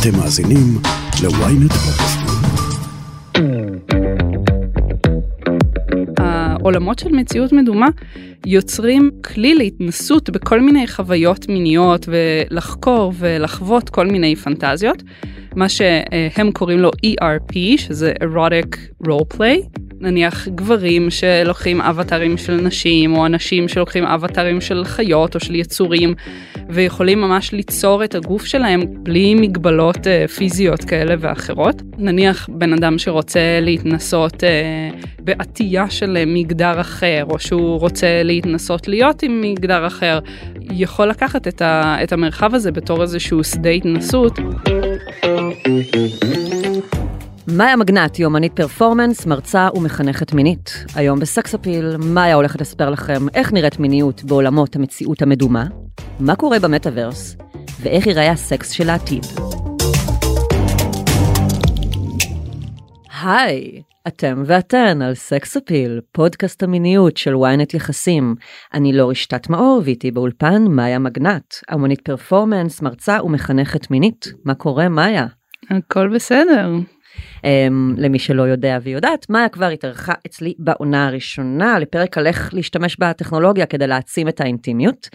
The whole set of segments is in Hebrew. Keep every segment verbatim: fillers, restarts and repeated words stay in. אתם מאזינים ל-Ynet פודקאסט. העולמות של מציאות מדומה יוצרים כלי להתנסות בכל מיני חוויות מיניות ולחקור ולחוות כל מיני פנטזיות, מה שהם קוראים לו E R P, שזה Erotic Role Play. נניח גברים שלוקחים אבטרים של נשים, או אנשים שלוקחים אבטרים של חיות או של יצורים, ויכולים ממש ליצור את הגוף שלהם בלי מגבלות אה, פיזיות כאלה ואחרות. נניח בן אדם שרוצה להתנסות אה, בעטייה של מגדר אחר, או שהוא רוצה להתנסות להיות עם מגדר אחר, יכול לקחת את, ה, את המרחב הזה בתור איזשהו שדה התנסות. מאיה מגנט, יומנית פרפורמנס, מרצה ומחנכת מינית. היום בסקס אפיל, מאיה הולכת לספר לכם איך נראית מיניות בעולמות המציאות המדומה, מה קורה במטאברס, ואיך ייראה הסקס של העתיד. היי, אתם ואתן על סקס אפיל, פודקאסט המיניות של ynet יחסים. אני לורי שטטמאור, ואיתי באולפן מאיה מגנט, יומנית פרפורמנס, מרצה ומחנכת מינית. מה קורה, מאיה? הכל בסדר. למי שלא יודע ויודעת, מאיה כבר התארחה אצלי בעונה הראשונה לפרק על איך להשתמש בטכנולוגיה כדי להעצים את האינטימיות,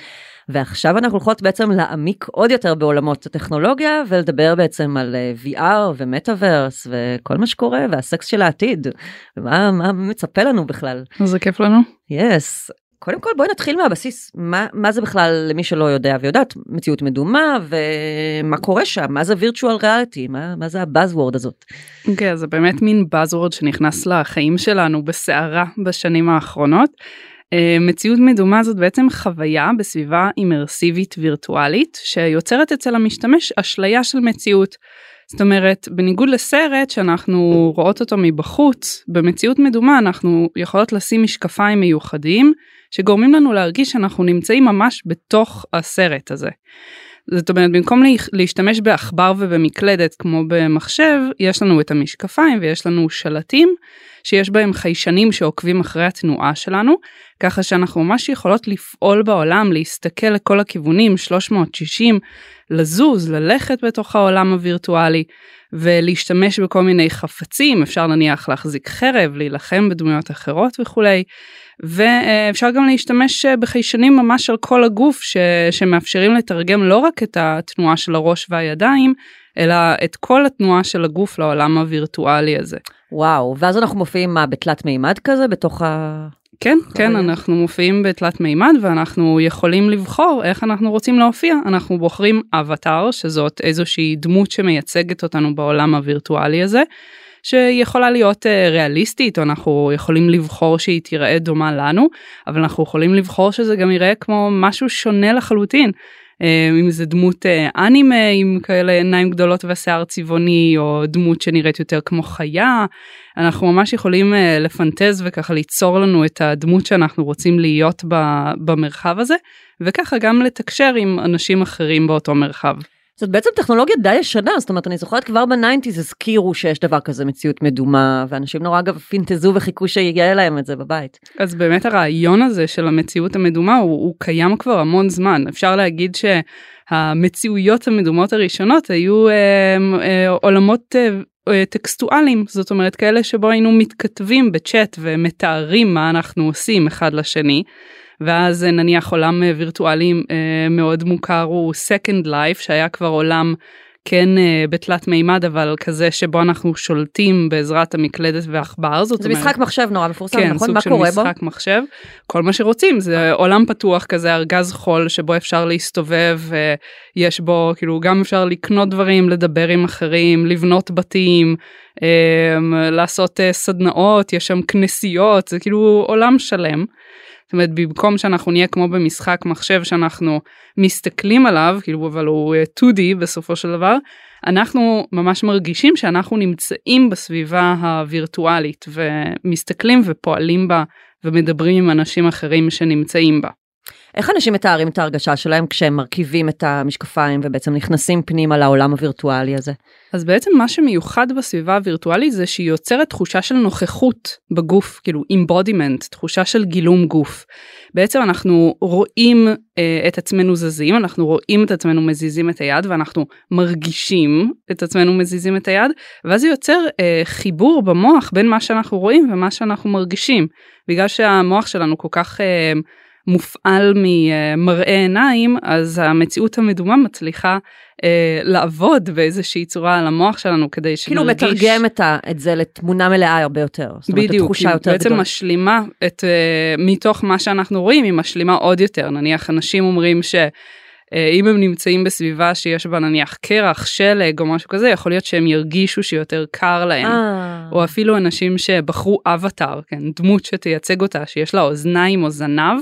ועכשיו אנחנו הולכות בעצם להעמיק עוד יותר בעולמות הטכנולוגיה ולדבר בעצם על V R ומטאברס וכל מה שקורה והסקס של העתיד, ומה מה מצפה לנו בכלל. זה כיף לנו. יס. קודם כל בואי נתחיל מהבסיס, מה, מה זה בכלל למי שלא יודע ויודעת, מציאות מדומה ומה קורה שם, מה זה virtual reality, מה, מה זה הבאזוורד הזאת? כן, okay, זה באמת מין באזוורד שנכנס לחיים שלנו בסערה בשנים האחרונות. מציאות מדומה זאת בעצם חוויה בסביבה אימרסיבית וירטואלית, שיוצרת אצל המשתמש אשליה של מציאות. זאת אומרת, בניגוד לסרט שאנחנו רואות אותו מבחוץ, במציאות מדומה אנחנו יכולות לשים משקפיים מיוחדים, שגורמים לנו להרגיש שאנחנו נמצאים ממש בתוך הסרט הזה. זאת אומרת, במקום להשתמש באחבר ובמקלדת כמו במחשב, יש לנו את המשקפיים ויש לנו שלטים, שיש בהם חיישנים שעוקבים אחרי התנועה שלנו, ככה שאנחנו ממש יכולות לפעול בעולם, להסתכל לכל הכיוונים, שלוש מאות שישים, לזוז, ללכת בתוך העולם הווירטואלי, ולהשתמש בכל מיני חפצים, אפשר נניח להחזיק חרב, להילחם בדמויות אחרות וכו'. ואפשר גם להשתמש בחיישנים ממש על כל הגוף, ש... שמאפשרים לתרגם לא רק את התנועה של הראש והידיים, אלא את כל התנועה של הגוף לעולם הווירטואלי הזה. וואו, ואז אנחנו מופיעים מה, בתלת מימד כזה, בתוך ה... כן, כן, אנחנו מופיעים בתלת מימד, ואנחנו יכולים לבחור איך אנחנו רוצים להופיע. אנחנו בוחרים אבטר, שזאת איזושהי דמות שמייצגת אותנו בעולם הווירטואלי הזה, שיכולה להיות ריאליסטית, או אנחנו יכולים לבחור שהיא תיראה דומה לנו, אבל אנחנו יכולים לבחור שזה גם יראה כמו משהו שונה לחלוטין, אם זה דמות אנימה, עם כאלה עיניים גדולות ושיער צבעוני, או דמות שנראית יותר כמו חיה, אנחנו ממש יכולים לפנטז וככה ליצור לנו את הדמות שאנחנו רוצים להיות במרחב הזה, וככה גם לתקשר עם אנשים אחרים באותו מרחב. זאת בעצם טכנולוגיה די ישנה, זאת אומרת, אני זוכרת כבר בניינטיז הזכירו שיש דבר כזה מציאות מדומה, ואנשים נורא אגב פינטזו וחיכו שיגיע להם את זה בבית. אז באמת הרעיון הזה של המציאות המדומה, הוא, הוא קיים כבר המון זמן. אפשר להגיד שהמציאויות המדומות הראשונות היו אה, אה, עולמות אה, טקסטואליים, זאת אומרת, כאלה שבו היינו מתכתבים בצ'אט ומתארים מה אנחנו עושים אחד לשני, ואז נניח עולם וירטואלי מאוד מוכר הוא Second Life, שהיה כבר עולם כן בתלת מימד, אבל כזה שבו אנחנו שולטים בעזרת המקלדת והעכבר. זה אומרת, משחק מחשב נורא מפורסם, כן, נכון? מה קורה בו? כן, סוג של משחק מחשב. כל מה שרוצים, זה עולם פתוח כזה, ארגז חול, שבו אפשר להסתובב, יש בו, כאילו, גם אפשר לקנות דברים, לדבר עם אחרים, לבנות בתים, לעשות סדנאות, יש שם כנסיות, זה כאילו עולם שלם. זאת אומרת, במקום שאנחנו נהיה כמו במשחק מחשב שאנחנו מסתכלים עליו, כאילו, אבל הוא טו די בסופו של דבר, אנחנו ממש מרגישים שאנחנו נמצאים בסביבה הווירטואלית, ומסתכלים ופועלים בה, ומדברים עם אנשים אחרים שנמצאים בה. איך אנשים מתארים את ההרגשה שלהם כשהם מרכיבים את המשקפיים ובעצם נכנסים פנימה לעולם הווירטואלי הזה? אז בעצם מה שמיוחד בסביבה הווירטואלית זה שהיא יוצרת תחושה של נוכחות בגוף, כאילו embodiment, תחושה של גילום גוף. בעצם אנחנו רואים אה, את עצמנו זזים, אנחנו רואים את עצמנו מזיזים את היד, ואנחנו מרגישים את עצמנו מזיזים את היד, ואז זה יוצר אה, חיבור במוח בין מה שאנחנו רואים ומה שאנחנו מרגישים. בגלל שהמוח שלנו כל כך... אה, מופעל ממראה עיניים, אז המציאות המדומה מצליחה אה, לעבוד באיזושהי צורה על המוח שלנו, כדי שנרגיש... כאילו מתרגם את, ה, את זה לתמונה מלאה הרבה יותר. זאת אומרת, בדיוק, התחושה יותר גדולה. בדיוק, בעצם משלימה את, אה, מתוך מה שאנחנו רואים, היא משלימה עוד יותר. נניח, אנשים אומרים ש... אם הם נמצאים בסביבה שיש בה נניח קרח, שלג או משהו כזה, יכול להיות שהם ירגישו שיותר קר להם. או אפילו אנשים שבחרו אבטר, כן, דמות שתייצג אותה, שיש לה אוזניים או זנב,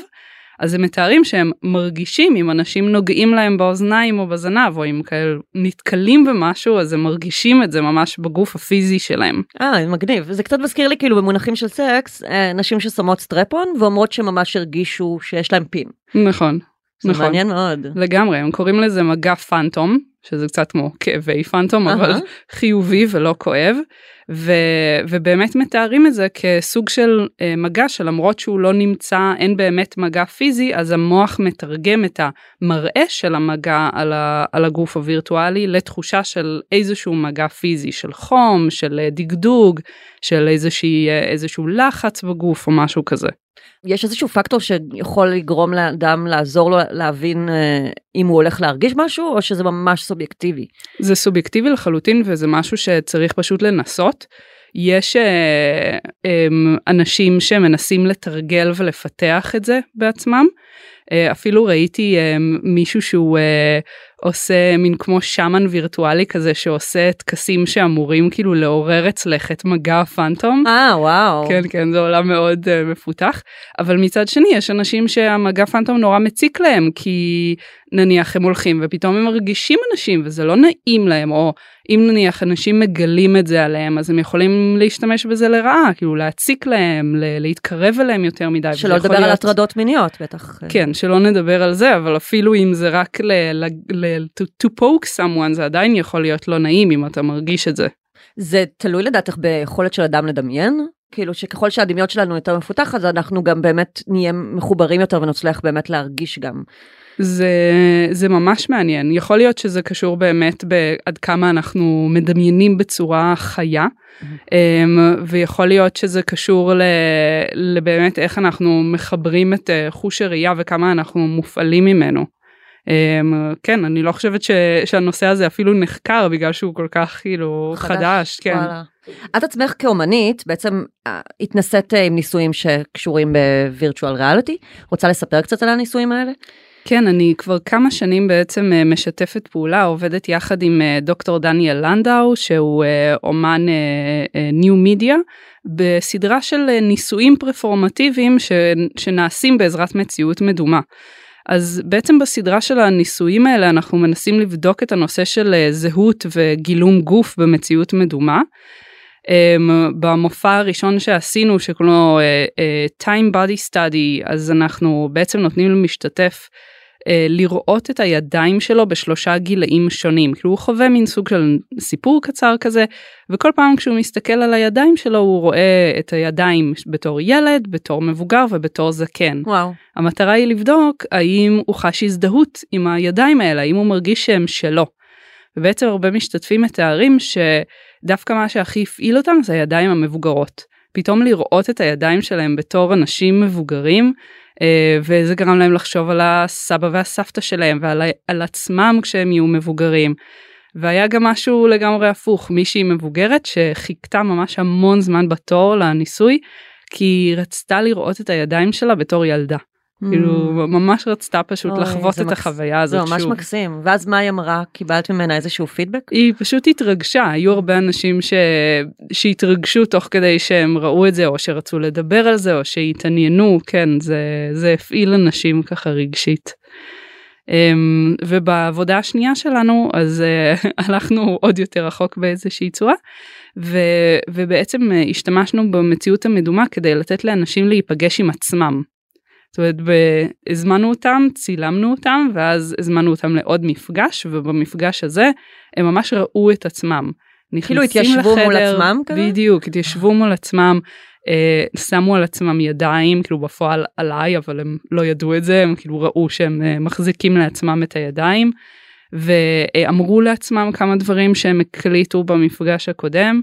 אז הם מתארים שהם מרגישים, אם אנשים נוגעים להם באוזניים או בזנב, או אם כאלה נתקלים במשהו, אז הם מרגישים את זה ממש בגוף הפיזי שלהם. אה, מגניב. זה קצת מזכיר לי, כאילו במונחים של סקס, נשים ששמות סטרפון, ואומרות שממש הרגישו שיש להם פין. נכון. זה נכון. מעניין מאוד. לגמרי, הם קוראים לזה מגע פנטום, שזה קצת כמו כאבי פנטום, uh-huh. אבל חיובי ולא כואב, ו, ובאמת מתארים את זה כסוג של uh, מגע, שלמרות שהוא לא נמצא, אין באמת מגע פיזי, אז המוח מתרגם את המראה של המגע על, ה, על הגוף הווירטואלי, לתחושה של איזשהו מגע פיזי, של חום, של דגדוג, של איזושהי, איזשהו לחץ בגוף או משהו כזה. יש איזשהו פקטור שיכול לגרום לאדם לעזור לו להבין אם הוא הולך להרגיש משהו, או שזה ממש סובייקטיבי? זה סובייקטיבי לחלוטין, וזה משהו שצריך פשוט לנסות. יש אנשים שמנסים לתרגל ולפתח את זה בעצמם. אפילו ראיתי מישהו שהוא עושה מין כמו שמן וירטואלי כזה, שעושה תקסים שאמורים כאילו לעורר אצלך את מגע הפנטום. אה, וואו. כן, כן, זה עולם מאוד uh, מפותח. אבל מצד שני, יש אנשים שהמגע פנטום נורא מציק להם, כי נניח הם הולכים, ופתאום הם מרגישים אנשים, וזה לא נעים להם, או אם נניח אנשים מגלים את זה עליהם, אז הם יכולים להשתמש בזה לרעה, כאילו להציק להם, ל- להתקרב אליהם יותר מדי. שלא לדבר להיות... על הטרדות מיניות, בטח. כן, שלא נדבר על זה, אבל אפילו אם זה רק ל- ל- To, to poke someone, זה עדיין יכול להיות לא נעים אם אתה מרגיש את זה. זה תלוי לדעתך ביכולת של אדם לדמיין, כאילו שככל שהדמיון שלנו יותר מפותח, אז אנחנו גם באמת נהיה מחוברים יותר ונצליח באמת להרגיש גם. זה, זה ממש מעניין. יכול להיות שזה קשור באמת בעד כמה אנחנו מדמיינים בצורה חיה, ויכול להיות שזה קשור לבאמת איך אנחנו מחברים את חוש הראייה וכמה אנחנו מופעלים ממנו. Um, כן, אני לא חושבת ש, שהנושא הזה אפילו נחקר, בגלל שהוא כל כך כאילו חדש, חדש כן. וואלה. את עצמך כאומנית, בעצם התנסית עם ניסויים שקשורים בווירטואל ריאליטי, רוצה לספר קצת על הניסויים האלה? כן, אני כבר כמה שנים בעצם משתפת פעולה, עובדת יחד עם דוקטור דניאל לנדאו, שהוא אומן ניו מידיה, בסדרה של ניסויים פרפורמטיביים ש, שנעשים בעזרת מציאות מדומה. אז בעצם בסדרה של הניסויים האלה אנחנו מנסים לבדוק את הנושא של זהות וגילום גוף במציאות מדומה. במופע הראשון שעשינו שכולו Time Body Study, אז אנחנו בעצם נותנים למשתתף לראות את הידיים שלו בשלושה גילאים שונים. כאילו הוא חווה מין סוג של סיפור קצר כזה, וכל פעם כשהוא מסתכל על הידיים שלו, הוא רואה את הידיים בתור ילד, בתור מבוגר ובתור זקן. וואו. המטרה היא לבדוק האם הוא חש הזדהות עם הידיים האלה, האם הוא מרגיש שהם שלו. ובעצם הרבה משתתפים מתארים שדווקא מה שהכי הפעיל אותם זה הידיים המבוגרות. פתאום לראות את הידיים שלהם בתור אנשים מבוגרים, וזה גרם להם לחשוב על הסבא והסבתא שלהם, ועל עצמם כשהם יהיו מבוגרים. והיה גם משהו לגמרי הפוך, מישהי מבוגרת שחיכתה ממש המון זמן בתור לניסוי, כי היא רצתה לראות את הידיים שלה בתור ילדה. כאילו, ממש רצתה פשוט לחוות את החוויה הזאת שוב. זה ממש מקסים. ואז מה היא אמרה? קיבלת ממנה איזשהו פידבק? היא פשוט התרגשה. היו הרבה אנשים שהתרגשו תוך כדי שהם ראו את זה, או שרצו לדבר על זה, או שהתעניינו. כן, זה הפעיל אנשים ככה רגשית. ובעבודה השנייה שלנו, אז הלכנו עוד יותר רחוק באיזושהי צורה, ובעצם השתמשנו במציאות המדומה כדי לתת לאנשים להיפגש עם עצמם. זאת אומרת, הזמנו אותם, צילמנו אותם, ואז הזמנו אותם לעוד מפגש, ובמפגש הזה הם ממש ראו את עצמם. כאילו התיישבו מול עצמם כזה? בדיוק, התיישבו מול עצמם, שמו על עצמם ידיים, כאילו בפועל עליי, אבל הם לא ידעו את זה, הם כאילו ראו שהם מחזיקים לעצמם את הידיים, ואמרו לעצמם כמה דברים שהם הקליטו במפגש הקודם,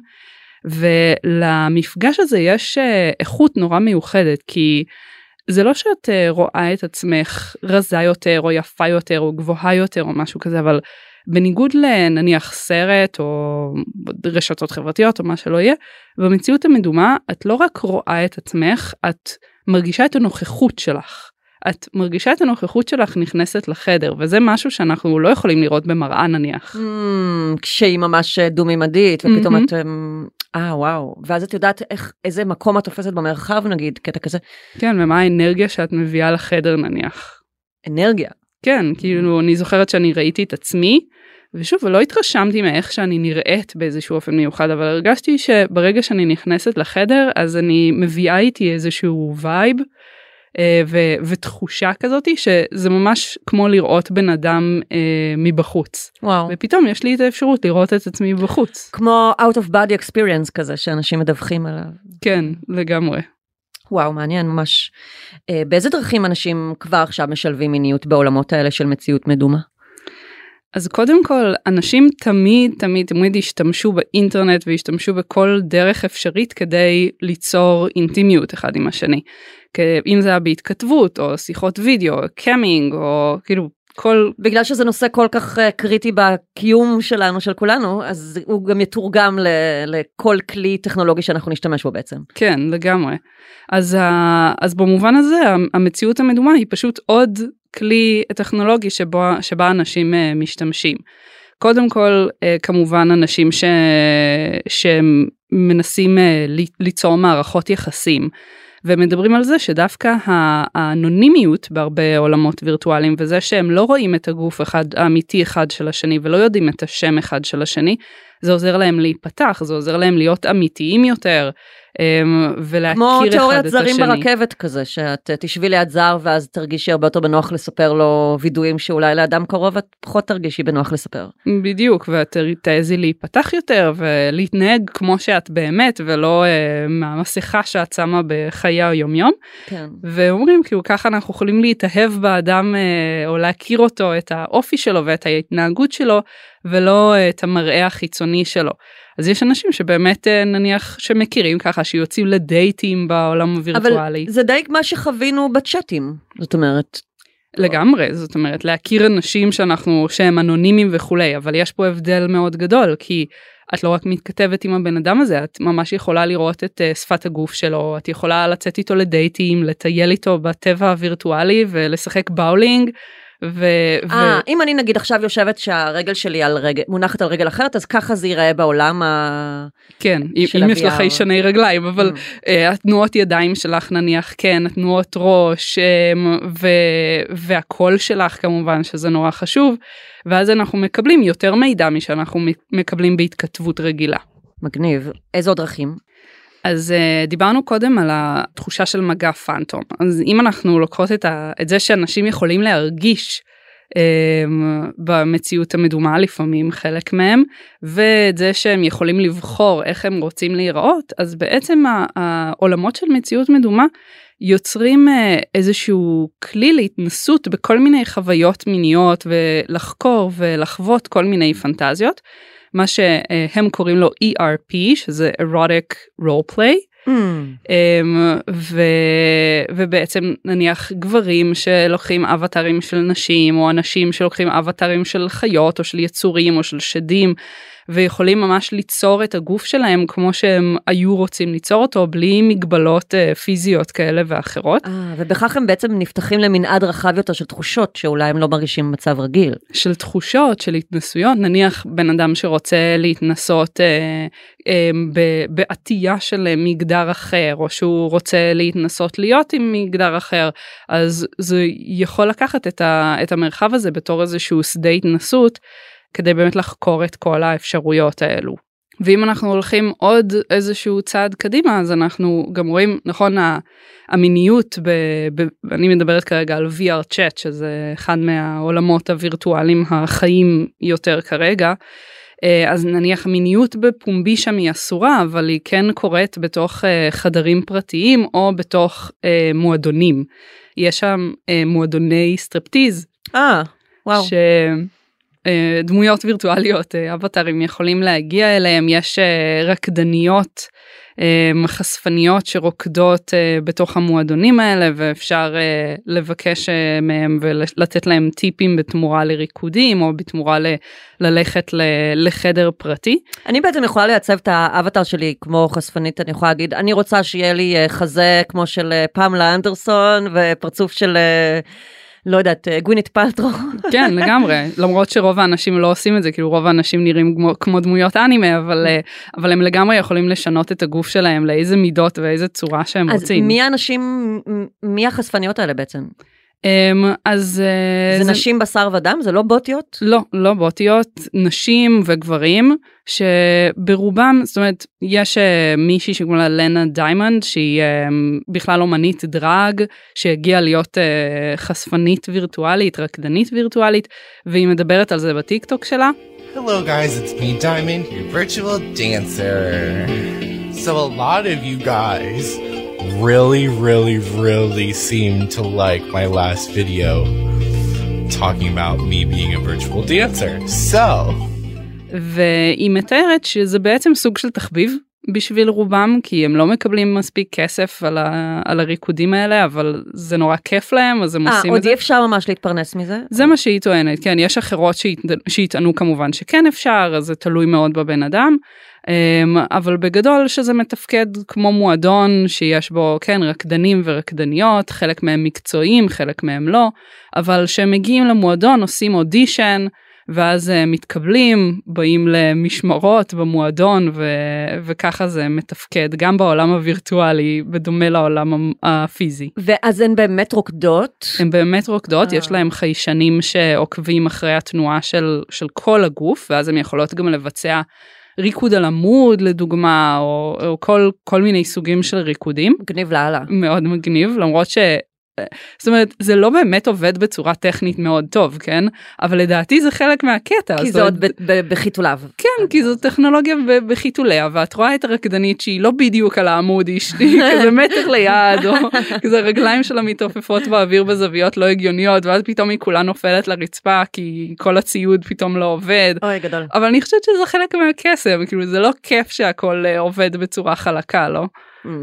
ולמפגש הזה יש איכות נורא מיוחדת, כי זה לא שאת רואה את עצמך רזה יותר, או יפה יותר, או גבוהה יותר, או משהו כזה, אבל בניגוד לנניח סרט, או רשתות חברתיות, או מה שלא יהיה, במציאות המדומה, את לא רק רואה את עצמך, את מרגישה את הנוכחות שלך. את מרגישה את הנוכחות שלך נכנסת לחדר, וזה משהו שאנחנו לא יכולים לראות במראה נניח. כשהיא ממש דו-מימדית, ופתאום את... אה, וואו. ואז את יודעת איזה מקום את תופסת במרחב, נגיד, קטע כזה. כן, ומה האנרגיה שאת מביאה לחדר נניח? אנרגיה? כן, כאילו אני זוכרת שאני ראיתי את עצמי, ושוב, ולא התרשמתי מאיך שאני נראית באיזשהו אופן מיוחד, אבל הרגשתי שברגע שאני נכנסת לחדר, אז אני מביאה איתי איזשהו וייב, ו- ותחושה כזאת שזה ממש כמו לראות בן אדם אה, מבחוץ. וואו. ופתאום יש לי את האפשרות לראות את עצמי בחוץ. כמו out of body experience כזה שאנשים מדווחים עליו. כן, לגמרי. וואו, מעניין ממש. אה, באיזה דרכים אנשים כבר עכשיו משלבים מיניות בעולמות האלה של מציאות מדומה? אז קודם כל, אנשים תמיד, תמיד, תמיד השתמשו באינטרנט והשתמשו בכל דרך אפשרית כדי ליצור אינטימיות אחד עם השני. אם זה היה בהתכתבות, או שיחות וידאו, או קמינג, או כאילו כל... בגלל שזה נושא כל כך קריטי בקיום שלנו, של כולנו, אז הוא גם יתורגם לכל כלי טכנולוגי שאנחנו נשתמש בו בעצם. כן, לגמרי. אז, אז במובן הזה, המציאות המדומה היא פשוט עוד... כלי טכנולוגי שבו, שבה אנשים משתמשים. קודם כל, כמובן, אנשים ש, שמנסים ליצור מערכות יחסים, ומדברים על זה שדווקא האנונימיות בהרבה עולמות וירטואליים, וזה שהם לא רואים את הגוף האמיתי אחד של השני, ולא יודעים את השם אחד של השני, זה עוזר להם להיפתח, זה עוזר להם להיות אמיתיים יותר, ולהכיר אחד את השני. כמו תיאוריית זרים ברכבת כזה, שאת תשבי ליד זר, ואז תרגישי הרבה יותר בנוח לספר לו וידועים, שאולי לאדם קרוב את פחות תרגישי בנוח לספר. בדיוק, ואת תעזי להיפתח יותר, ולהתנהג כמו שאת באמת, ולא מהמסכה שאת שמה בחיי היומיום. כן. ואומרים, כאילו, ככה אנחנו יכולים להתאהב באדם, או להכיר אותו, את האופי שלו, ואת ההתנהגות שלו, ולא את המראה החיצוני שלו. אז יש אנשים שבאמת נניח שמכירים ככה, שיוצאים לדייטים בעולם הווירטואלי. אבל זה די מה שחווינו בצ'אטים, זאת אומרת. לגמרי, זאת אומרת, להכיר אנשים שאנחנו, שהם אנונימיים וכולי, אבל יש פה הבדל מאוד גדול, כי את לא רק מתכתבת עם הבן אדם הזה, את ממש יכולה לראות את שפת הגוף שלו, את יכולה לצאת איתו לדייטים, לטייל איתו בטבע הווירטואלי ולשחק באולינג, אה, אם אני נגיד עכשיו יושבת שהרגל שלי מונחת על רגל אחרת, אז ככה זה ייראה בעולם של ה-וי אר. כן, אם יש לך שני רגליים, אבל התנועות ידיים שלך נניח, כן, התנועות ראש, והקול שלך כמובן, שזה נורא חשוב, ואז אנחנו מקבלים יותר מידע משאנחנו מקבלים בהתכתבות רגילה. מגניב. איזה עוד דרכים? אז דיברנו קודם על התחושה של מגע פנטום. אז אם אנחנו לוקחות את, ה, את זה שאנשים יכולים להרגיש אמ, במציאות המדומה לפעמים חלק מהם, ואת זה שהם יכולים לבחור איך הם רוצים להיראות, אז בעצם העולמות של מציאות מדומה יוצרים איזשהו כלי להתנסות בכל מיני חוויות מיניות, ולחקור ולחוות כל מיני פנטזיות, מה שהם קוראים לו E R P, שזה Erotic Role Play, mm. ו, ובעצם נניח גברים שלוקחים אבטרים של נשים, או אנשים שלוקחים אבטרים של חיות, או של יצורים, או של שדים, ויכולים ממש ליצור את הגוף שלהם כמו שהם היו רוצים ליצור אותו, בלי מגבלות פיזיות כאלה ואחרות. 아, ובכך הם בעצם נפתחים למנעד רחב יותר של תחושות, שאולי הם לא מרגישים מצב רגיל. של תחושות, של התנסויות, נניח בן אדם שרוצה להתנסות אה, אה, בעטייה של מגדר אחר, או שהוא רוצה להתנסות להיות עם מגדר אחר, אז זה יכול לקחת את, ה, את המרחב הזה בתור איזשהו שדה התנסות, כדי באמת לחקור את כל האפשרויות האלו. ואם אנחנו הולכים עוד איזשהו צעד קדימה, אז אנחנו גם רואים, נכון, המיניות, ב, ב, אני מדברת כרגע על וי אר צ'אט, שזה אחד מהעולמות הווירטואליים החיים יותר כרגע, אז נניח המיניות בפומבי שם היא אסורה, אבל היא כן קורית בתוך חדרים פרטיים, או בתוך מועדונים. יש שם מועדוני סטרפטיז. אה, וואו. ש... דמויות וירטואליות, אבטרים יכולים להגיע אליהם, יש רקדניות, חשפניות שרוקדות בתוך המועדונים האלה, ואפשר לבקש מהם ולתת להם טיפים בתמורה לריקודים, או בתמורה ל- ללכת ל- לחדר פרטי. אני בעצם יכולה לייצב את האבטר שלי כמו חשפנית, אני יכולה להגיד, אני רוצה שיהיה לי חזה כמו של פמלה אנדרסון, ופרצוף של... לא יודעת, גווינית פלטרו. כן, לגמרי. למרות שרוב האנשים לא עושים את זה, כאילו רוב האנשים נראים כמו, כמו דמויות אנימה, אבל, אבל הם לגמרי יכולים לשנות את הגוף שלהם, לאיזה מידות ואיזה צורה שהם אז רוצים. אז מי האנשים, מי החשפניות האלה בעצם? אז... זה, זה נשים בשר ודם? זה לא בוטיות? לא, לא בוטיות. נשים וגברים, שברובם, זאת אומרת, יש מישהי שקוראים לה לנה דיימנד, שהיא בכלל אומנית דרג, שהגיעה להיות חשפנית וירטואלית, רקדנית וירטואלית, והיא מדברת על זה בטיקטוק שלה. Hello guys, it's me Diamond, your virtual dancer. So a lot of you guys... really, really, really seem to like my last video talking about me being a virtual dancer. So, והיא מתארת שזה בעצם סוג של תחביב בשביל רובם, כי הם לא מקבלים מספיק כסף על, ה, על הריקודים האלה, אבל זה נורא כיף להם, אז הם 아, עושים את זה. עוד אי אפשר ממש להתפרנס מזה? זה מה שהיא טוענת, כן, יש אחרות שיטענו כמובן שכן אפשר, אז זה תלוי מאוד בבן אדם, אבל בגדול שזה מתפקד כמו מועדון שיש בו, כן, רקדנים ורקדניות, חלק מהם מקצועיים, חלק מהם לא, אבל שמגיעים למועדון, עושים אודישן, ואז מתקבלים, באים למשמרות במועדון, ו- וככה זה מתפקד, גם בעולם הווירטואלי, בדומה לעולם הפיזי. ואז הן באמת רוקדות? הן באמת רוקדות, אה. יש להם חיישנים שעוקבים אחרי התנועה של, של כל הגוף, ואז הן יכולות גם לבצע ריקוד על עמוד, לדוגמה, או, או כל, כל מיני סוגים של ריקודים. מגניב להלה. מאוד מגניב, למרות ש... זאת אומרת, זה לא באמת עובד בצורה טכנית מאוד טוב, כן? אבל לדעתי זה חלק מהקטע. כי זה עוד בחיתוליו. כן, כי זו טכנולוגיה בחיתוליה, ואת רואה את הרקדנית שהיא לא בדיוק על העמוד, היא כזה מטר ליד, או כזה רגליים שלה מתעופפות באוויר בזוויות לא הגיוניות, ואז פתאום היא כולה נופלת לרצפה, כי כל הציוד פתאום לא עובד. אוי, גדול. אבל אני חושבת שזה חלק מהקסם, כאילו זה לא כיף שהכל עובד בצורה חלקה, לא?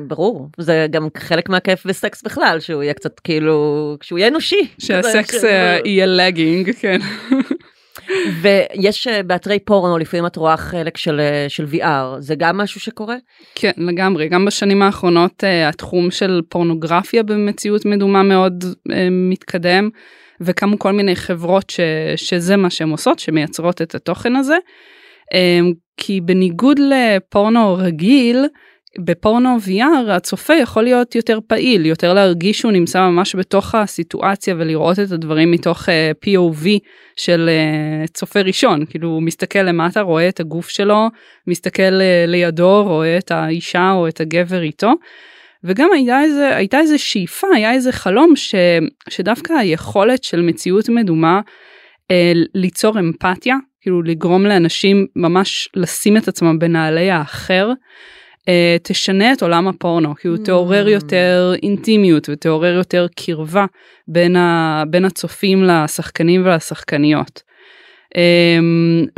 ברור, זה גם חלק מהכיף בסקס בכלל, שהוא יהיה קצת כאילו, שהוא יהיה אנושי. שהסקס יהיה לגינג, כן. ויש באתרי פורנו, לפעמים את רואה חלק של, של וי אר, זה גם משהו שקורה? כן, לגמרי, גם בשנים האחרונות התחום של פורנוגרפיה במציאות מדומה מאוד מתקדם, וקמו כל מיני חברות ש, שזה מה שהן עושות, שמייצרות את התוכן הזה, כי בניגוד לפורנו רגיל, בפורנו וי אר הצופה יכול להיות יותר פעיל, יותר להרגיש שהוא נמצא ממש בתוך הסיטואציה ולראות את הדברים מתוך uh, פי או וי של uh, צופה ראשון, כאילו הוא מסתכל למטה, רואה את הגוף שלו, מסתכל uh, לידו, רואה את האישה או את הגבר איתו, וגם הייתה איזה, הייתה איזה שאיפה, היה איזה חלום ש, שדווקא היכולת של מציאות מדומה uh, ליצור אמפתיה, כאילו לגרום לאנשים ממש לשים את עצמם בנעלי האחר, תשנה את עולם הפורנו, כי הוא תעורר יותר אינטימיות ותעורר יותר קרבה בין ה, בין הצופים לשחקנים ולשחקניות.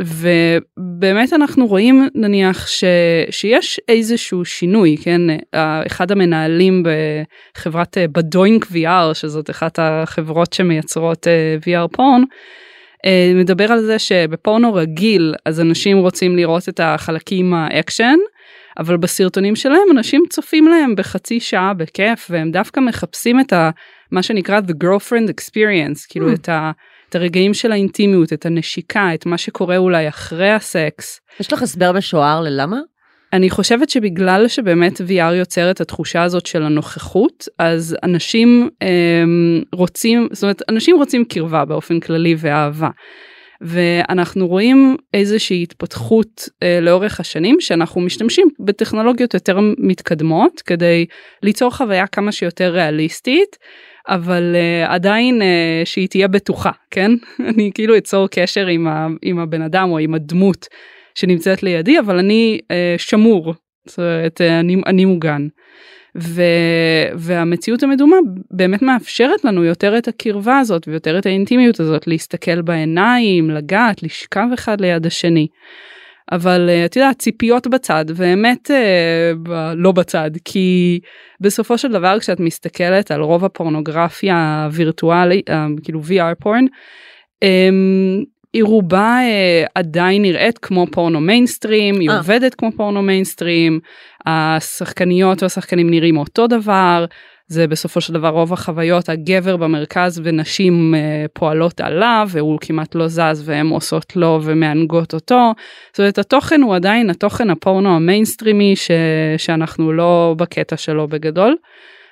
ובאמת אנחנו רואים נניח ש, שיש איזשהו שינוי, כן? אחד המנהלים בחברת בדוינק וי אר, שזאת אחת החברות שמייצרות וי אר פורן, מדבר על זה שבפורנו רגיל, אז אנשים רוצים לראות את החלקים האקשן, אבל בסרטונים שלהם אנשים צופים להם בחצי שעה בכיף, והם דווקא מחפשים את ה, מה שנקרא the girlfriend experience, mm. כאילו את, ה, את הרגעים של האינטימיות, את הנשיקה, את מה שקורה אולי אחרי הסקס. יש לך הסבר משוער ללמה? אני חושבת שבגלל שבאמת וי אר יוצר את התחושה הזאת של הנוכחות, אז אנשים אה, רוצים, זאת אומרת, אנשים רוצים קרבה באופן כללי ואהבה. ואנחנו רואים איזושהי התפתחות אה, לאורך השנים, שאנחנו משתמשים בטכנולוגיות יותר מתקדמות, כדי ליצור חוויה כמה שיותר ריאליסטית, אבל uh, עדיין uh, שהיא תהיה בטוחה, כן? אני כאילו אצור קשר עם, ה, עם הבן אדם או עם הדמות שנמצאת לידי, אבל אני uh, שמור, זאת אומרת, uh, אני, אני מוגן. ו, והמציאות המדומה באמת מאפשרת לנו יותר את הקרבה הזאת, ויותר את האינטימיות הזאת, להסתכל בעיניים, לגעת, לשכב אחד ליד השני. אבל את יודעת, ציפיות בצד, באמת לא בצד, כי בסופו של דבר, כשאת מסתכלת על רוב הפורנוגרפיה הווירטואלית, כאילו וי אר פורן, היא רובה עדיין נראית כמו פורנו מיינסטרים, היא עובדת כמו פורנו מיינסטרים, השחקניות והשחקנים נראים אותו דבר, זה בסופו של דבר רוב החוויות, הגבר במרכז ונשים פועלות עליו, והוא כמעט לא זז והן עושות לו ומענגות אותו. זאת אומרת, התוכן הוא עדיין התוכן הפורנו המיינסטרימי, ש... שאנחנו לא בקטע שלו בגדול.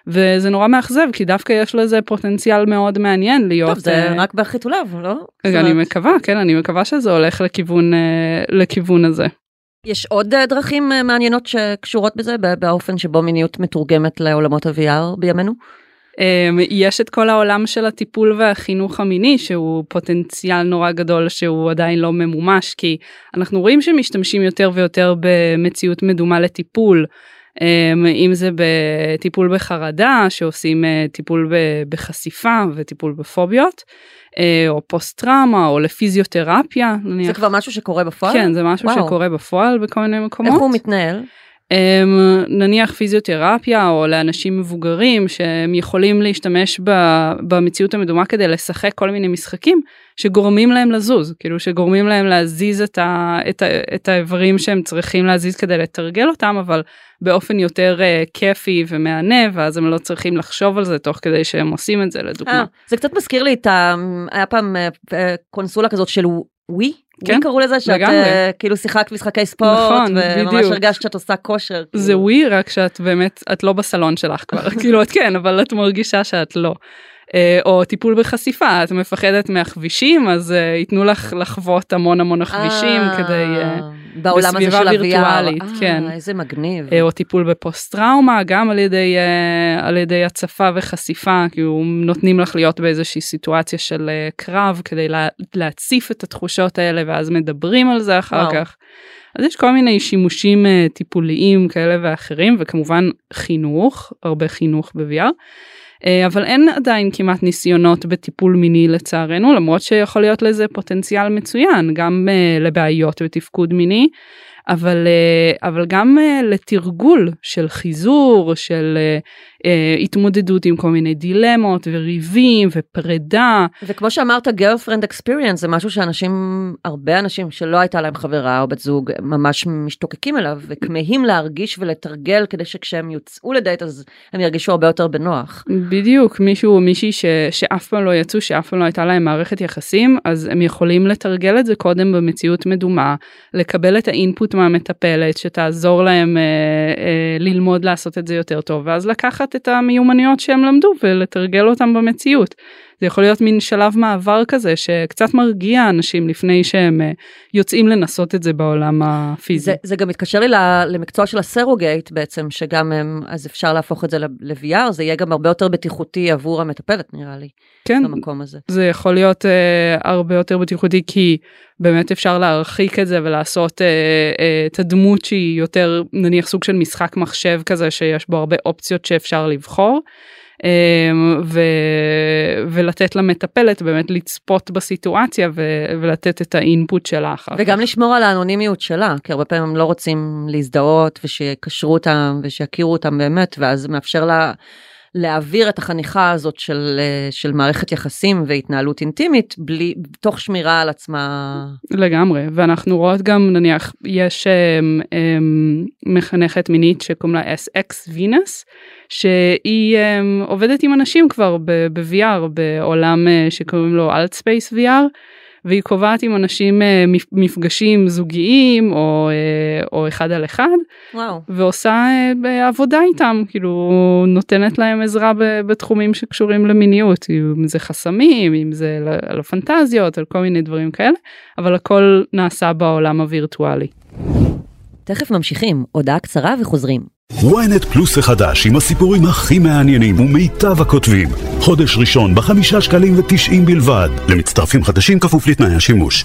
וזה נורא מאכזב, כי דווקא יש לזה פוטנציאל מאוד מעניין להיות... טוב, זה uh... רק בחיתוליו, לא? אני אומרת... מקווה, כן, אני מקווה שזה הולך לכיוון, uh, לכיוון הזה. יש עוד דרכים מעניינות שקשורות בזה, באופן שבו מיניות מתורגמת לעולמות ה-וי אר בימינו? יש את כל העולם של הטיפול והחינוך המיני, שהוא פוטנציאל נורא גדול, שהוא עדיין לא ממומש, כי אנחנו רואים שמשתמשים יותר ויותר במציאות מדומה לטיפול, אם זה בטיפול בחרדה, שעושים טיפול בחשיפה וטיפול בפוביות, או פוסט-טראמה, או לפיזיותרפיה. זה כבר משהו שקורה בפועל? כן, זה משהו שקורה בפועל בכל מיני מקומות. איך הוא מתנהל? נניח פיזיותרפיה, או לאנשים מבוגרים, שהם יכולים להשתמש במציאות המדומה, כדי לשחק כל מיני משחקים, שגורמים להם לזוז, כאילו שגורמים להם להזיז את, ה, את, ה, את האיברים שהם צריכים להזיז כדי לתרגל אותם, אבל באופן יותר uh, כיפי ומענה, ואז הם לא צריכים לחשוב על זה תוך כדי שהם עושים את זה, לדוגמה. 아, זה קצת מזכיר לי את ה... היה פעם uh, קונסולה כזאת של ווי, כן? ווי קראו לזה שאת uh, כאילו שיחקת משחקי ספורט, נכון, וממש בדיוק. הרגשת שאת עושה כושר. זה כאילו. ווי, רק שאת באמת, את לא בסלון שלך כבר, כאילו את כן, אבל את מרגישה שאת לא. או טיפול בחשיפה, את מפחדת מהחבישים, אז ייתנו לך לחוות המון המון החבישים, כדי בסביבה וירטואלית, כן. איזה מגניב. או טיפול בפוסט-טראומה, גם על ידי הצפה וחשיפה, כי נותנים לך להיות באיזושהי סיטואציה של קרב, כדי להציף את התחושות האלה, ואז מדברים על זה אחר כך. אז יש כל מיני שימושים טיפוליים כאלה ואחרים, וכמובן חינוך, הרבה חינוך ב-וי אר. אבל אין עדיין כמעט ניסיונות בטיפול מיני לצערנו, למרות שיכול להיות לזה פוטנציאל מצוין, גם לבעיות ותפקוד מיני, אבל, אבל גם לתרגול של חיזור, של התמודדות עם כל מיני דילמות וריבים ופרידה. וכמו שאמרת, girlfriend experience זה משהו שאנשים, הרבה אנשים שלא הייתה להם חברה או בת זוג, ממש משתוקקים אליו וכמהים להרגיש ולתרגל, כדי שכשהם יוצאו לדייט אז הם ירגישו הרבה יותר בנוח. בדיוק, מישהו או מישהי ש, שאף פעם לא יצאו, שאף פעם לא הייתה להם מערכת יחסים, אז הם יכולים לתרגל את זה קודם במציאות מדומה, לקבל את האינפוט מהמטפלת שתעזור להם אה, אה, ללמוד לעשות את זה יותר טוב, ואז לקחת את המיומנויות שהם למדו ולתרגל אותם במציאות. זה יכול להיות מין שלב מעבר כזה שקצת מרגיע אנשים לפני שהם יוצאים לנסות את זה בעולם הפיזי. זה, זה גם מתקשר לי למקצוע של הסרוגייט בעצם, שגם הם, אז אפשר להפוך את זה ל-וי אר, זה יהיה גם הרבה יותר בטיחותי עבור המטפלת נראה לי, כן, במקום הזה. זה יכול להיות אה, הרבה יותר בטיחותי, כי באמת אפשר להרחיק את זה ולעשות אה, אה, את הדמות שהיא יותר נניח סוג של משחק מחשב כזה, שיש בו הרבה אופציות שאפשר לבחור, ו... ולתת למטפלת באמת לצפות בסיטואציה ו... ולתת את האינפוט שלה אחר. וגם לשמור על האנונימיות שלה, כי הרבה פעמים הם לא רוצים להזדהות ושיקשרו אותם ושיכירו אותם באמת, ואז מאפשר לה להעביר את החניכה הזאת של, של מערכת יחסים והתנהלות אינטימית, בלי, תוך שמירה על עצמה. לגמרי, ואנחנו רואות גם, נניח, יש הם, הם, מחנכת מינית שקוראים לה אס אקס Venus, שהיא הם, עובדת עם אנשים כבר ב-וי אר, בעולם שקוראים לו Alt Space וי אר, והיא קובעת עם אנשים מפגשים זוגיים, או, או אחד על אחד, וואו. ועושה עבודה איתם, כאילו נותנת להם עזרה בתחומים שקשורים למיניות, אם זה חסמים, אם זה על הפנטזיות, על כל מיני דברים כאלה, אבל הכל נעשה בעולם הווירטואלי. תכף ממשיכים, הודעה קצרה וחוזרים. Ynet פלוס החדש עם הסיפורים הכי מעניינים ומיטב הכותבים. חודש ראשון בחמישה שקלים ותשעים בלבד. למצטרפים חדשים כפוף לתנאי השימוש.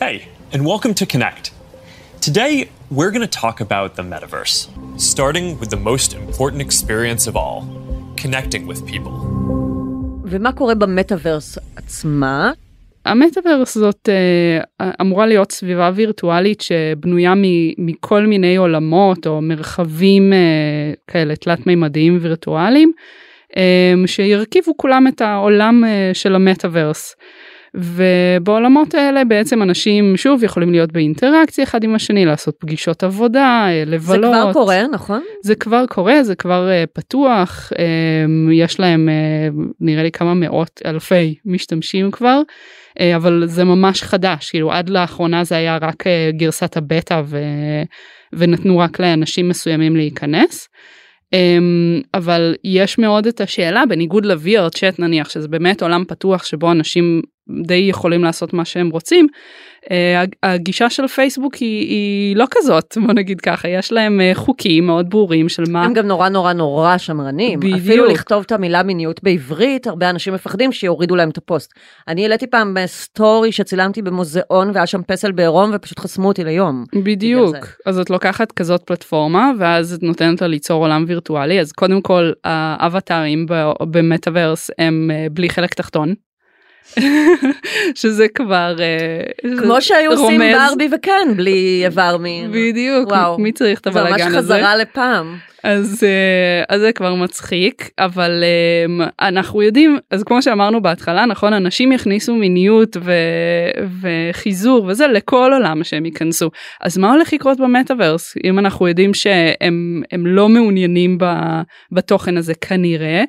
Hey, and welcome to Connect. Today, we're going to talk about the metaverse. Starting with the most important experience of all, connecting with people. ומה קורה במטאברס עצמה? המטאברס זאת אמורה להיות סביבה וירטואלית שבנויה מכל מיני עולמות או מרחבים כאלה תלת מימדיים וירטואליים, שירכיבו כולם את העולם של המטאברס. ובעולמות האלה בעצם אנשים שוב יכולים להיות באינטראקציה אחד עם השני, לעשות פגישות עבודה, לבלות. זה כבר קורה, נכון? זה כבר קורה, זה כבר פתוח, יש להם נראה לי כמה מאות אלפי משתמשים כבר, אבל זה ממש חדש, כאילו עד לאחרונה זה היה רק גרסת הבטא ו... ונתנו רק לאנשים מסוימים להיכנס. אבל יש מאוד את השאלה, בניגוד ל-וי אר צ'אט נניח, שזה באמת עולם פתוח שבו אנשים די יכולים לעשות מה שהם רוצים, הגישה של פייסבוק היא, היא לא כזאת, בוא נגיד ככה, יש להם חוקים מאוד ברורים של מה... הם גם נורא נורא נורא שמרנים, בדיוק. אפילו לכתוב את המילה מיניות בעברית, הרבה אנשים מפחדים שיורידו להם את הפוסט. אני העליתי פעם סטורי שצילמתי במוזיאון, והיה שם פסל בעירום, ופשוט חסמו אותי ליום. בדיוק, אז את לוקחת כזאת פלטפורמה, ואז את נותנת לה ליצור עולם וירטואלי, אז קודם כל, האבטרים במטאברס הם בלי חלק תחתון, שזה כבר כמו שהיו עושים ברבי וכן בלי איבר מין, בדיוק, מי צריך את הבלגן הזה, זה ממש חזרה לפעם. אז זה כבר מצחיק, אבל אנחנו יודעים, אז כמו שאמרנו בהתחלה, נכון, אנשים יכניסו מיניות וחיזור וזה לכל עולם שהם ייכנסו, אז מה הולך לקרות במטאברס, אם אנחנו יודעים שהם לא מעוניינים בתוכן הזה כנראה,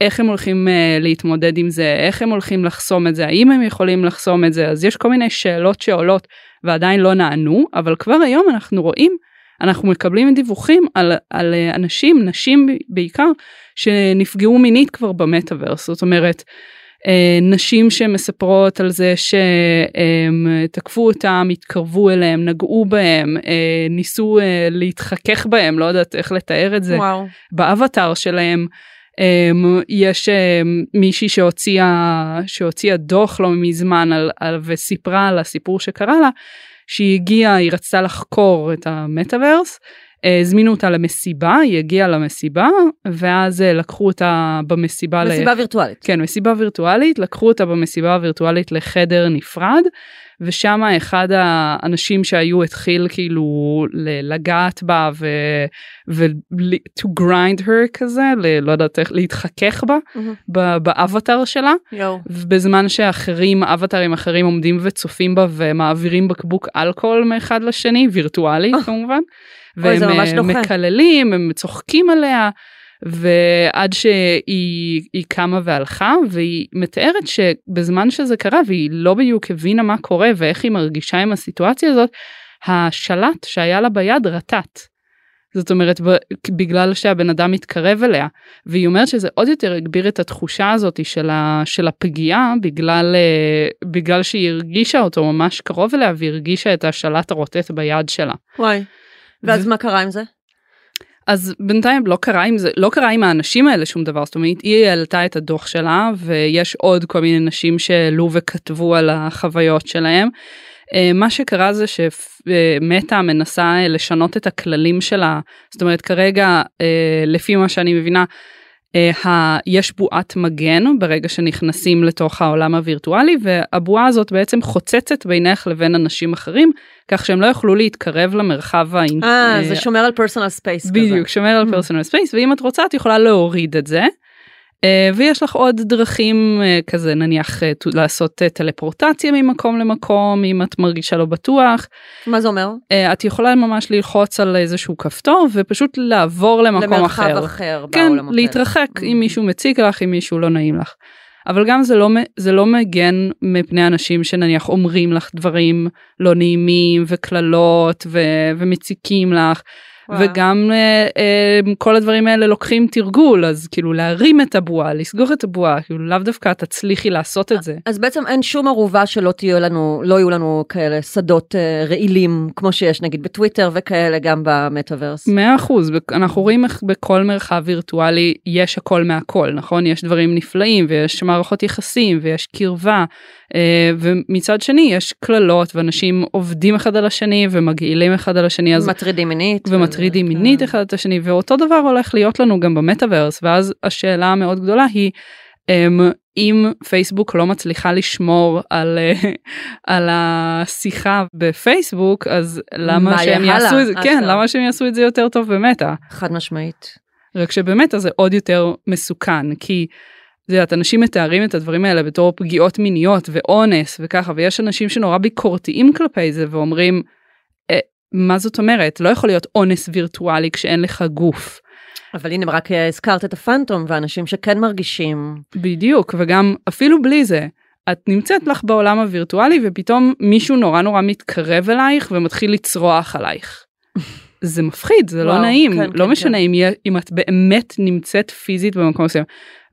איך הם הולכים להתמודד עם זה, איך הם הולכים לחסום את זה, האם הם יכולים לחסום את זה, אז יש כל מיני שאלות שעולות ועדיין לא נענו, אבל כבר היום אנחנו רואים, אנחנו מקבלים דיווחים על, על אנשים, נשים בעיקר, שנפגעו מינית כבר במטאברס. זאת אומרת, נשים שמספרות על זה שהם תקפו אותם, התקרבו אליהם, נגעו בהם, ניסו להתחכך בהם, לא יודעת איך לתאר את זה, וואו. באבטר שלהם. יש מישהי שהוציאה, שהוציאה דוח לא מזמן על, על, וסיפרה על הסיפור שקרה לה, שהיא הגיעה, היא רצתה לחקור את המטאברס, הזמינו אותה למסיבה, היא הגיעה למסיבה, ואז לקחו אותה במסיבה... מסיבה ל... וירטואלית. כן, מסיבה וירטואלית, לקחו אותה במסיבה וירטואלית לחדר נפרד, ושם אחד האנשים שהיו התחיל כאילו לגעת בה, ו... ו... to grind her כזה, לא יודעת איך, להתחכך בה, mm-hmm. באבטר שלה, Yo. ובזמן שאחרים, אבטרים אחרים עומדים וצופים בה, ומעבירים בקבוק אלכוהול מאחד לשני, וירטואלי כמובן, והם מקללים, הם צוחקים עליה, ועד שהיא קמה והלכה, והיא מתארת שבזמן שזה קרה, והיא לא בדיוק הבינה מה קורה, ואיך היא מרגישה עם הסיטואציה הזאת, השלט שהיה לה ביד רטט. זאת אומרת, בגלל שהבן אדם מתקרב אליה, והיא אומרת שזה עוד יותר הגביר את התחושה הזאת של הפגיעה, בגלל, בגלל שהיא הרגישה אותו ממש קרוב אליה, והיא הרגישה את השלט הרוטט ביד שלה. וואי. ואז מה קרה עם זה? אז בינתיים לא קרה עם זה, לא קרה עם האנשים האלה שום דבר, זאת אומרת, היא העלתה את הדוח שלה, ויש עוד כל מיני נשים שלו וכתבו על החוויות שלהם. מה שקרה זה שמטא מנסה לשנות את הכללים שלה, זאת אומרת, כרגע, לפי מה שאני מבינה, יש בועת מגן ברגע שנכנסים לתוך העולם הווירטואלי, והבועה הזאת בעצם חוצצת בינך לבין אנשים אחרים, כך שהם לא יוכלו להתקרב למרחב האינטרנט. אה, זה שומר על פרסונל ספייס כזה. בדיוק, שומר על פרסונל ספייס, ואם את רוצה, את יכולה להוריד את זה. ויש לך עוד דרכים כזה נניח לעשות טלפורטציה ממקום למקום, אם את מרגישה לא בטוח. מה זה אומר? את יכולה ממש ללחוץ על איזשהו כפתור ופשוט לעבור למקום אחר. למרחב אחר. כן, להתרחק אם מישהו מציק לך, אם מישהו לא נעים לך. אבל גם זה לא, זה לא מגן מפני אנשים שנניח אומרים לך דברים לא נעימים וכללות ו- ומציקים לך. וגם כל הדברים האלה לוקחים תרגול, אז כאילו להרים את הבועה, לסגור את הבועה, כאילו לאו דווקא תצליחי לעשות את זה. אז בעצם אין שום ערובה שלא תהיה לנו, לא יהיו לנו כאלה שדות רעילים, כמו שיש נגיד בטוויטר וכאלה גם במטאברס. מאה אחוז, אנחנו רואים איך בכל מרחב וירטואלי יש הכל מהכל, נכון? יש דברים נפלאים ויש מערכות יחסים ויש קרבה, ומצד שני יש כללות ואנשים עובדים אחד על השני ומגעילים אחד על השני. מטרידים מינית. מטרידים מינית אחד את השני, ואותו דבר הולך להיות לנו גם במטאברס, ואז השאלה המאוד גדולה היא, אם פייסבוק לא מצליחה לשמור על, על השיחה בפייסבוק, אז למה שהם יעשו את זה, כן, למה שהם יעשו את זה יותר טוב במטא? חד משמעית. רק שבמטא זה עוד יותר מסוכן, כי זה, את אנשים מתארים את הדברים האלה בתור פגיעות מיניות ואונס וככה, ויש אנשים שנורא ביקורתיים כלפי זה ואומרים, מה זאת אומרת? לא יכול להיות אונס וירטואלי כשאין לך גוף. אבל הנה, רק הזכרת את הפנטום ואנשים שכן מרגישים. בדיוק, וגם אפילו בלי זה, את נמצאת לך בעולם הווירטואלי ופתאום מישהו נורא נורא מתקרב אלייך ומתחיל לצרוח עלייך. זה מפחיד, זה וואו, לא נעים, כן, לא כן, משנה כן. אם, אם את באמת נמצאת פיזית במקום מסוים.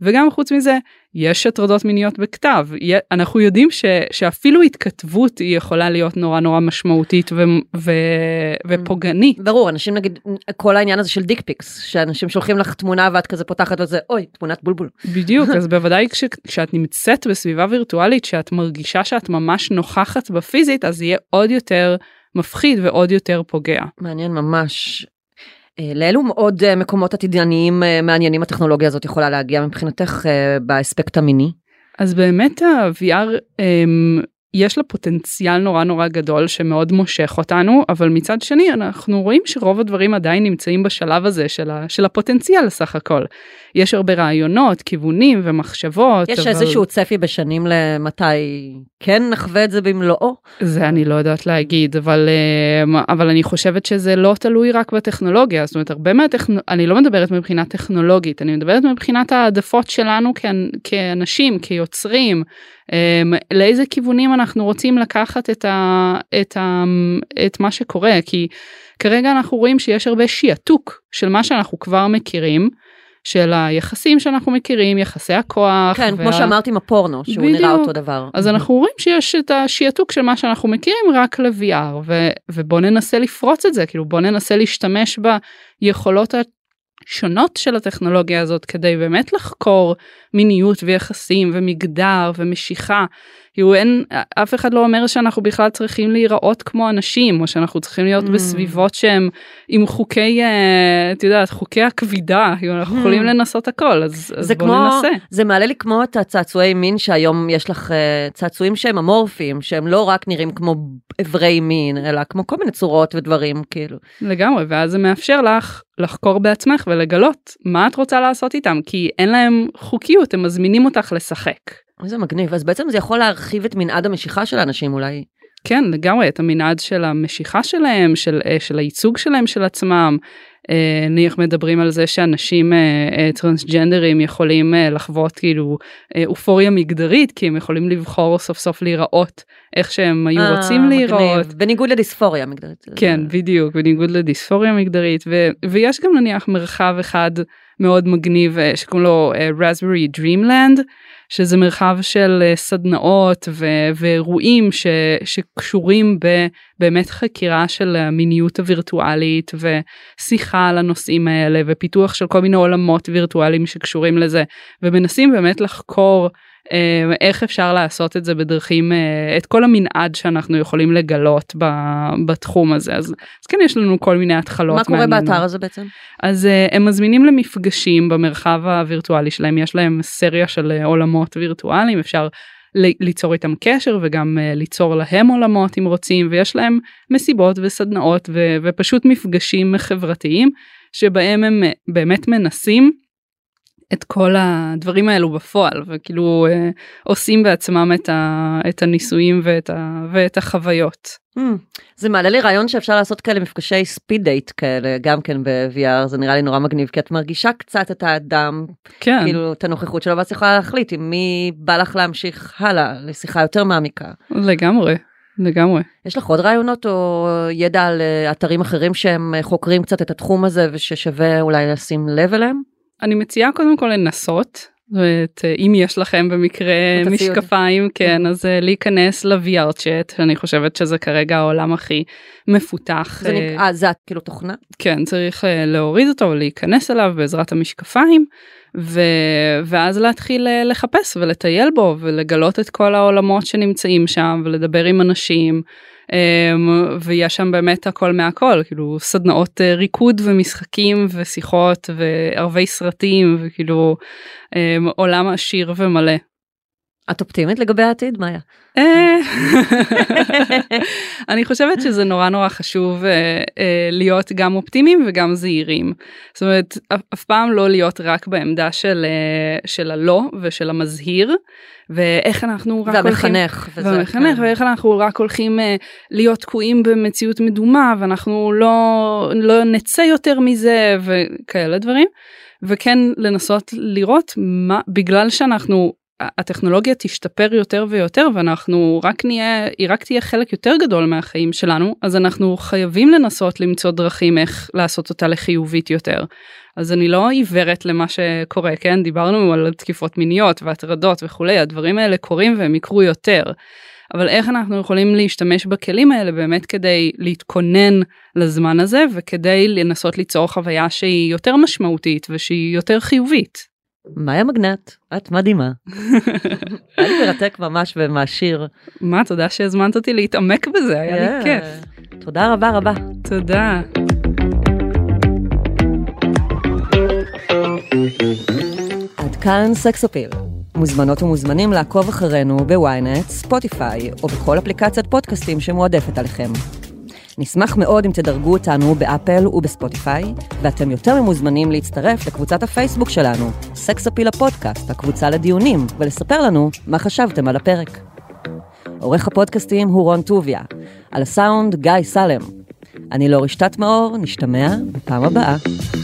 וגם חוץ מזה, יש הטרדות מיניות בכתב, אנחנו יודעים ש, שאפילו התכתבות היא יכולה להיות נורא נורא משמעותית ו, ו, ופוגענית. ברור, אנשים נגיד, כל העניין הזה של דיקפיקס, שאנשים שולחים לך תמונה ואת כזה פותחת וזה, אוי, תמונת בולבול. בדיוק, אז בוודאי כש, כשאת נמצאת בסביבה וירטואלית, שאת מרגישה שאת ממש נוכחת בפיזית, אז יהיה עוד יותר מפחיד ועוד יותר פוגע. מעניין ממש. לאלו מאוד מקומות עתידניים מעניינים הטכנולוגיה הזאת יכולה להגיע מבחינתך באספקט המיני? אז באמת ה-וי אר יש לה פוטנציאל נורא נורא גדול שמאוד מושך אותנו, אבל מצד שני אנחנו רואים שרוב הדברים עדיין נמצאים בשלב הזה של הפוטנציאל סך הכל. יש הרבה רעיונות, כיוונים ומחשבות. יש איזשהו צפי בשנים למתי כן נחווה את זה במלואו? זה אני לא יודעת להגיד, אבל, אבל אני חושבת שזה לא תלוי רק בטכנולוגיה, זאת אומרת, הרבה מהטכנ... אני לא מדברת מבחינה טכנולוגית, אני מדברת מבחינת העדפות שלנו כאנשים, כיוצרים, לאיזה כיוונים אנחנו רוצים לקחת את, ה, את, ה, את מה שקורה, כי כרגע אנחנו רואים שיש הרבה שיעתוק של מה שאנחנו כבר מכירים, של היחסים שאנחנו מכירים, יחסי הכוח. כן, וה... כמו שאמרתי עם הפורנו, שהוא בדיוק. נראה אותו דבר. אז אנחנו רואים שיש את השיעתוק של מה שאנחנו מכירים רק ל-וי אר, ו, ובוא ננסה לפרוץ את זה, כאילו בוא ננסה להשתמש ביכולות ה... שונות של הטכנולוגיה הזאת, כדי באמת לחקור מיניות ויחסים ומגדר ומשיכה. אין, אף אחד לא אומר שאנחנו בכלל צריכים להיראות כמו אנשים, או שאנחנו צריכים להיות mm. בסביבות שהם עם חוקי, את יודעת, חוקי הכבידה, אנחנו mm. יכולים לנסות הכל, אז, אז בואו ננסה. זה מעלה לי כמו את הצעצועי מין, שהיום יש לך צעצועים שהם אמורפיים, שהם לא רק נראים כמו עברי מין, אלא כמו כל מיני צורות ודברים, כאילו. לגמרי, ואז זה מאפשר לך לחקור בעצמך ולגלות מה את רוצה לעשות איתם, כי אין להם חוקיות, הם מזמינים אותך לשחק. זה מגניב, אז בעצם זה יכול להרחיב את מנעד המשיכה של האנשים אולי. כן, לגמרי, את המנעד של המשיכה שלהם, של, של הייצוג שלהם, של עצמם. נניח מדברים על זה שאנשים טרנסג'נדרים יכולים לחוות כאילו אופוריה מגדרית, כי הם יכולים לבחור סוף סוף להיראות איך שהם היו רוצים להיראות. בניגוד לדיספוריה מגדרית. כן, בדיוק, בניגוד לדיספוריה מגדרית. ויש גם נניח מרחב אחד מאוד מגניב שקוראים לו Raspberry Dreamland, שזה מרחב של סדנאות ואירועים שקשורים באמת חקירה של המיניות הווירטואלית ושיחה על הנושאים האלה ופיתוח של כל מיני עולמות וירטואליים שקשורים לזה, ומנסים באמת לחקור איך אפשר לעשות את זה בדרכים, את כל המנעד שאנחנו יכולים לגלות בתחום הזה. אז, אז כן, יש לנו כל מיני התחלות. מה קורה באתר הזה בעצם? אז הם מזמינים למפגשים במרחב הווירטואלי שלהם, יש להם סריה של עולמות וירטואליים, אפשר ליצור איתם קשר וגם ליצור להם עולמות אם רוצים, ויש להם מסיבות וסדנאות ו- ופשוט מפגשים חברתיים, שבהם הם באמת מנסים את כל הדברים האלו בפועל, וכאילו אה, עושים בעצמם את, ה, את הניסויים ואת, ה, ואת החוויות. Mm. זה מעלה לי רעיון שאפשר לעשות כאלה מפגשי ספיד דייט כאלה, גם כן ב-וי אר, זה נראה לי נורא מגניב, כי את מרגישה קצת את האדם, כן. כאילו את הנוכחות שלו, ואת יכולה להחליט עם מי בא לך להמשיך הלאה, לשיחה יותר מעמיקה. לגמרי. לגמרי. יש לך עוד רעיונות או ידע על אתרים אחרים שהם חוקרים קצת את התחום הזה וששווה אולי לשים לב אליהם? אני מציעה קודם כל לנסות, ואת, אם יש לכם במקרה משקפיים, כן, אז להיכנס ל-וי אר צ'אט, שאני חושבת שזה כרגע העולם הכי מפותח. זה נקרא, זה כאילו תוכנה? כן, צריך להוריד אותו ולהיכנס אליו בעזרת המשקפיים, ו- ואז להתחיל לחפש ולטייל בו ולגלות את כל העולמות שנמצאים שם ולדבר עם אנשים, ויש שם באמת הכל מהכל, כאילו סדנאות ריקוד ומשחקים ושיחות וערבי סרטים, וכאילו עולם עשיר ומלא. את אופטימית לגבי העתיד, מאיה? אני חושבת שזה נורא נורא חשוב להיות גם אופטימיים וגם זהירים. זאת אומרת, אף פעם לא להיות רק בעמדה של הלא ושל המזהיר, ואיך אנחנו רק הולכים... והמחנך, ואיך אנחנו רק הולכים להיות תקועים במציאות מדומה, ואנחנו לא נצא יותר מזה וכאלה דברים, וכן לנסות לראות מה, בגלל שאנחנו... הטכנולוגיה תשתפר יותר ויותר, ואנחנו רק נהיה, היא רק תהיה חלק יותר גדול מהחיים שלנו, אז אנחנו חייבים לנסות למצוא דרכים איך לעשות אותה לחיובית יותר. אז אני לא עיוורת למה שקורה, כן? דיברנו על תקיפות מיניות והטרדות וכולי, הדברים האלה קורים והם יקרו יותר. אבל איך אנחנו יכולים להשתמש בכלים האלה באמת כדי להתכונן לזמן הזה, וכדי לנסות ליצור חוויה שהיא יותר משמעותית ושהיא יותר חיובית. מאיה מגנט, את מדהימה. היה לי מרתק ממש ומעשיר. מה, תודה שהזמנת אותי להתעמק בזה, היה לי כיף. תודה רבה רבה. תודה. עד כאן סקס אפיל. מוזמנות ומוזמנים לעקוב אחרינו בוויינט, ספוטיפיי, או בכל אפליקציית פודקאסטים שמועדפת עליכם. נשמח מאוד אם תדרגו אותנו באפל ובספוטיפיי, ואתם יותר ממוזמנים להצטרף לקבוצת הפייסבוק שלנו, סקס אפיל הפודקאסט, הקבוצה לדיונים, ולספר לנו מה חשבתם על הפרק. עורך הפודקאסטים הוא רון טוביה, על הסאונד גיא סלם. אני לורי שטטמאור, נשתמע בפעם הבאה.